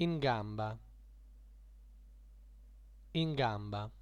In gamba. In gamba.